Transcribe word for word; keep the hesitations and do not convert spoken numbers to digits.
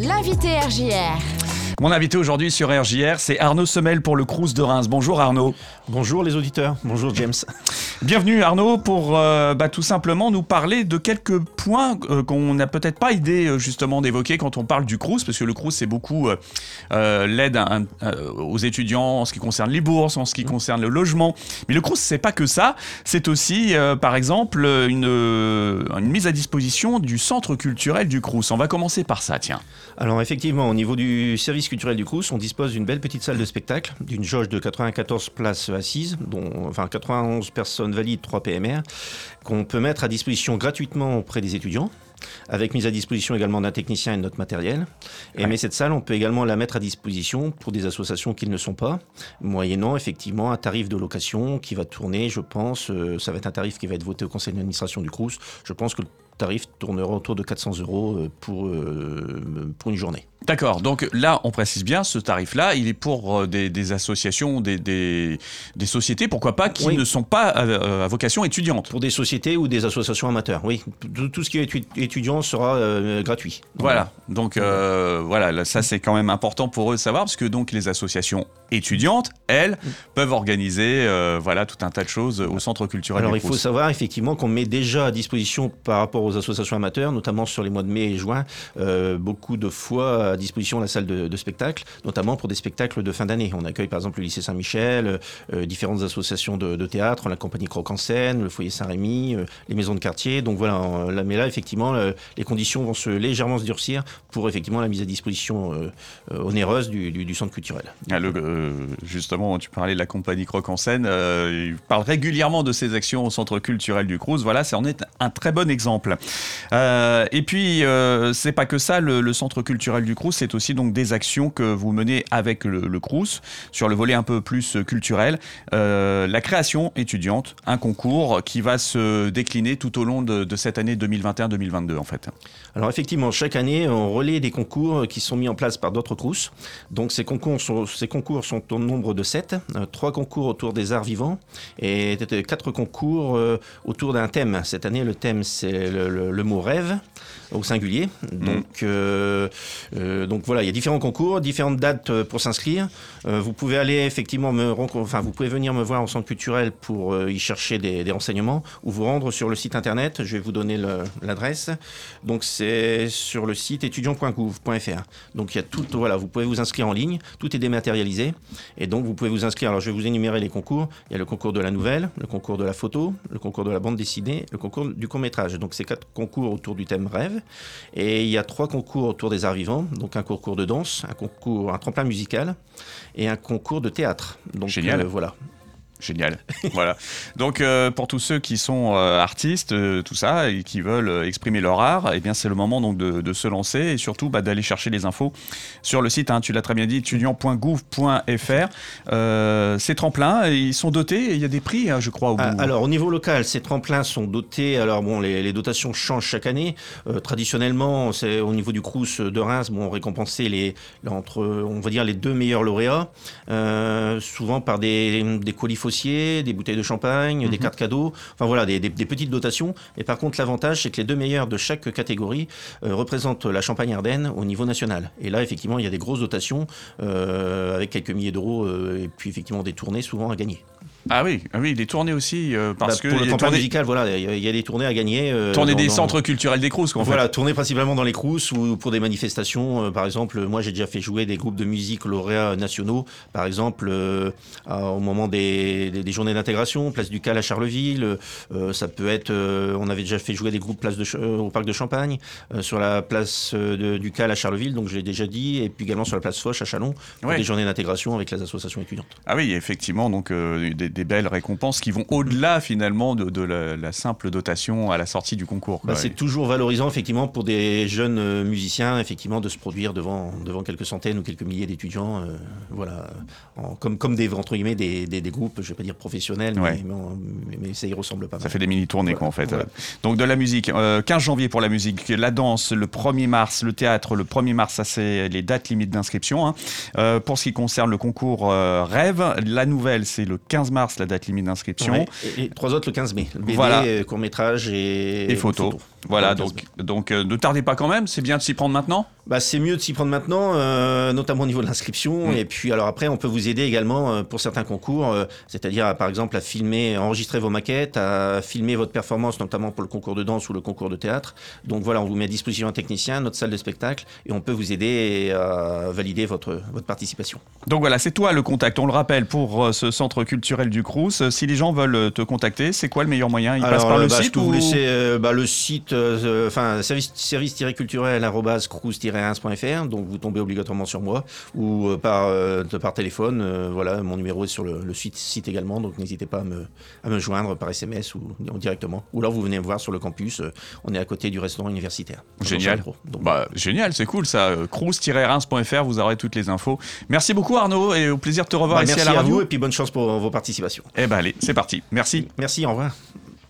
l'invité R J R. Mon invité aujourd'hui sur R J R, c'est Arnaud Semel pour le crous de Reims. Bonjour Arnaud. Bonjour les auditeurs. Bonjour James. Bienvenue Arnaud pour euh, bah, tout simplement nous parler de quelques points euh, qu'on n'a peut-être pas idée euh, justement d'évoquer quand on parle du crous, parce que le crous c'est beaucoup euh, euh, l'aide à, à, aux étudiants en ce qui concerne les bourses, en ce qui concerne le logement. Mais le crous c'est pas que ça, c'est aussi euh, par exemple une, une mise à disposition du centre culturel du crous. On va commencer par ça, tiens. Alors effectivement, au niveau du service culturel du crous, on dispose d'une belle petite salle de spectacle, d'une jauge de quatre-vingt-quatorze places assises, dont enfin quatre-vingt-onze personnes valide trois P M R, qu'on peut mettre à disposition gratuitement auprès des étudiants, avec mise à disposition également d'un technicien et de notre matériel. Et ouais. Mais cette salle, on peut également la mettre à disposition pour des associations qui ne le sont pas, moyennant effectivement un tarif de location qui va tourner, je pense, euh, ça va être un tarif qui va être voté au conseil d'administration du crous. Je pense que le tarif tournera autour de quatre cents euros pour, euh, pour une journée. D'accord, donc là, on précise bien, ce tarif-là, il est pour des, des associations, des, des, des sociétés, pourquoi pas, qui oui. ne sont pas à, à vocation étudiante. Pour des sociétés ou des associations amateurs, oui. Tout, tout ce qui est étu- étudiant sera euh, gratuit. Voilà, donc euh, voilà, là, ça c'est quand même important pour eux de savoir, parce que donc les associations étudiantes, elles, oui. peuvent organiser euh, voilà, tout un tas de choses au centre culturel. Alors il faut savoir effectivement qu'on met déjà à disposition par rapport aux associations amateurs, notamment sur les mois de mai et juin, euh, beaucoup de fois à disposition la salle de, de spectacle, notamment pour des spectacles de fin d'année. On accueille par exemple le lycée Saint-Michel, euh, différentes associations de, de théâtre, la compagnie Croque en scène, le foyer Saint-Rémy, euh, les maisons de quartier. Donc voilà, on, là, mais là effectivement, euh, les conditions vont se légèrement se durcir pour effectivement la mise à disposition euh, euh, onéreuse du, du, du centre culturel. Ah, le, euh, justement, tu parlais de la compagnie Croque en scène, euh, il parle régulièrement de ses actions au centre culturel du crous. Voilà, ça en est un très bon exemple. Euh, et puis, euh, c'est pas que ça, le, le centre culturel du crous, c'est aussi donc des actions que vous menez avec le, le crous sur le volet un peu plus culturel, euh, la création étudiante, un concours qui va se décliner tout au long de, de cette année deux mille vingt et un deux mille vingt-deux en fait. Alors effectivement, chaque année, on relaie des concours qui sont mis en place par d'autres crous. Donc ces concours sont, ces concours sont au nombre de sept, trois concours autour des arts vivants et quatre concours autour d'un thème. Cette année, le thème c'est le, le, le mot rêve au singulier. Donc, mmh. euh, euh, donc voilà, il y a différents concours, différentes dates pour s'inscrire. Euh, vous pouvez aller effectivement me rencontrer, enfin vous pouvez venir me voir au centre culturel pour euh, y chercher des, des renseignements ou vous rendre sur le site internet. Je vais vous donner le, l'adresse. Donc c'est sur le site étudiant point gouv point F R. Donc il y a tout, voilà, vous pouvez vous inscrire en ligne. Tout est dématérialisé et donc vous pouvez vous inscrire. Alors je vais vous énumérer les concours. Il y a le concours de la nouvelle, le concours de la photo, le concours de la bande dessinée, le concours du court métrage. Donc c'est quatre concours autour du thème rêve. Et il y a trois concours autour des arts vivants, donc un concours de danse, un concours, un tremplin musical et un concours de théâtre. Donc, génial. Euh, voilà. Génial, voilà. Donc euh, pour tous ceux qui sont euh, artistes, euh, tout ça, et qui veulent euh, exprimer leur art, eh bien c'est le moment donc de, de se lancer et surtout bah, d'aller chercher les infos sur le site. Hein, tu l'as très bien dit, étudiant point gouv point F R. Euh, ces tremplins, ils sont dotés. Il y a des prix, hein, je crois. Au bout. Alors au niveau local, ces tremplins sont dotés. Alors bon, les, les dotations changent chaque année. Euh, traditionnellement, c'est au niveau du crous de Reims, bon, on récompensait les entre, on va dire les deux meilleurs lauréats, euh, souvent par des, des colis fossiers, des bouteilles de champagne, mmh. des cartes cadeaux, enfin voilà, des, des, des petites dotations. Et par contre, l'avantage, c'est que les deux meilleurs de chaque catégorie euh, représentent la Champagne-Ardenne au niveau national. Et là, effectivement, il y a des grosses dotations euh, avec quelques milliers d'euros euh, et puis effectivement des tournées souvent à gagner. Ah oui, oui, des tournées aussi euh, parce bah, que pour le tremplin musical, voilà, il y, y a des tournées à gagner. Euh, tournées dans, des dans, centres culturels des crous, quoi. Voilà, fait. Tournées principalement dans les crous ou pour des manifestations. Euh, par exemple, moi j'ai déjà fait jouer des groupes de musique lauréats nationaux, par exemple euh, à, au moment des, des, des journées d'intégration, Place Ducale à Charleville. Euh, ça peut être, euh, on avait déjà fait jouer des groupes place de, euh, au Parc de Champagne, euh, sur la Place euh, Ducale à Charleville, donc je l'ai déjà dit, et puis également sur la Place Foch à Chalon pour ouais. des journées d'intégration avec les associations étudiantes. Ah oui, effectivement, donc euh, des des belles récompenses qui vont au-delà finalement de, de la, la simple dotation à la sortie du concours. Bah, c'est toujours valorisant effectivement pour des jeunes musiciens effectivement de se produire devant devant quelques centaines ou quelques milliers d'étudiants, euh, voilà, en, comme comme des entre guillemets des des, des groupes, je vais pas dire professionnels, ouais. mais, mais, mais ça y ressemble pas mal. Ça fait des mini tournées ouais. quoi en fait. Ouais. Donc de la musique, euh, quinze janvier pour la musique, la danse le premier mars, le théâtre le premier mars, ça c'est les dates limites d'inscription. Hein. Euh, pour ce qui concerne le concours euh, rêve, la nouvelle c'est le quinze mars. La date limite d'inscription. Ouais, et, et trois autres le quinze mai. B D, voilà. Court-métrage et, et photo. photo. Voilà, donc, donc euh, ne tardez pas quand même, c'est bien de s'y prendre maintenant. Bah, c'est mieux de s'y prendre maintenant, euh, notamment au niveau de l'inscription. Mmh. Et puis, alors après, on peut vous aider également euh, pour certains concours, euh, c'est-à-dire, par exemple, à filmer, à enregistrer vos maquettes, à filmer votre performance, notamment pour le concours de danse ou le concours de théâtre. Donc voilà, on vous met à disposition un technicien, notre salle de spectacle, et on peut vous aider à valider votre, votre participation. Donc voilà, c'est toi le contact. On le rappelle, pour ce centre culturel du Crous, si les gens veulent te contacter, c'est quoi le meilleur moyen? Ils alors, passent par le bah, site ou... laisser, euh, bah, le site, enfin, euh, service tiret culturel arobase crous tiret reims point f r, donc vous tombez obligatoirement sur moi, ou euh, par, euh, par téléphone, euh, voilà, mon numéro est sur le, le site, site également, donc n'hésitez pas à me, à me joindre par S M S ou non, directement, ou alors vous venez me voir sur le campus, euh, on est à côté du restaurant universitaire. Génial, donc, bah, génial, c'est cool ça, crous tiret reims point f r, vous aurez toutes les infos. Merci beaucoup Arnaud, et au plaisir de te revoir bah, ici à la radio. Merci à vous, et puis bonne chance pour vos participations. Eh bah, allez, c'est parti, merci. Merci, au revoir.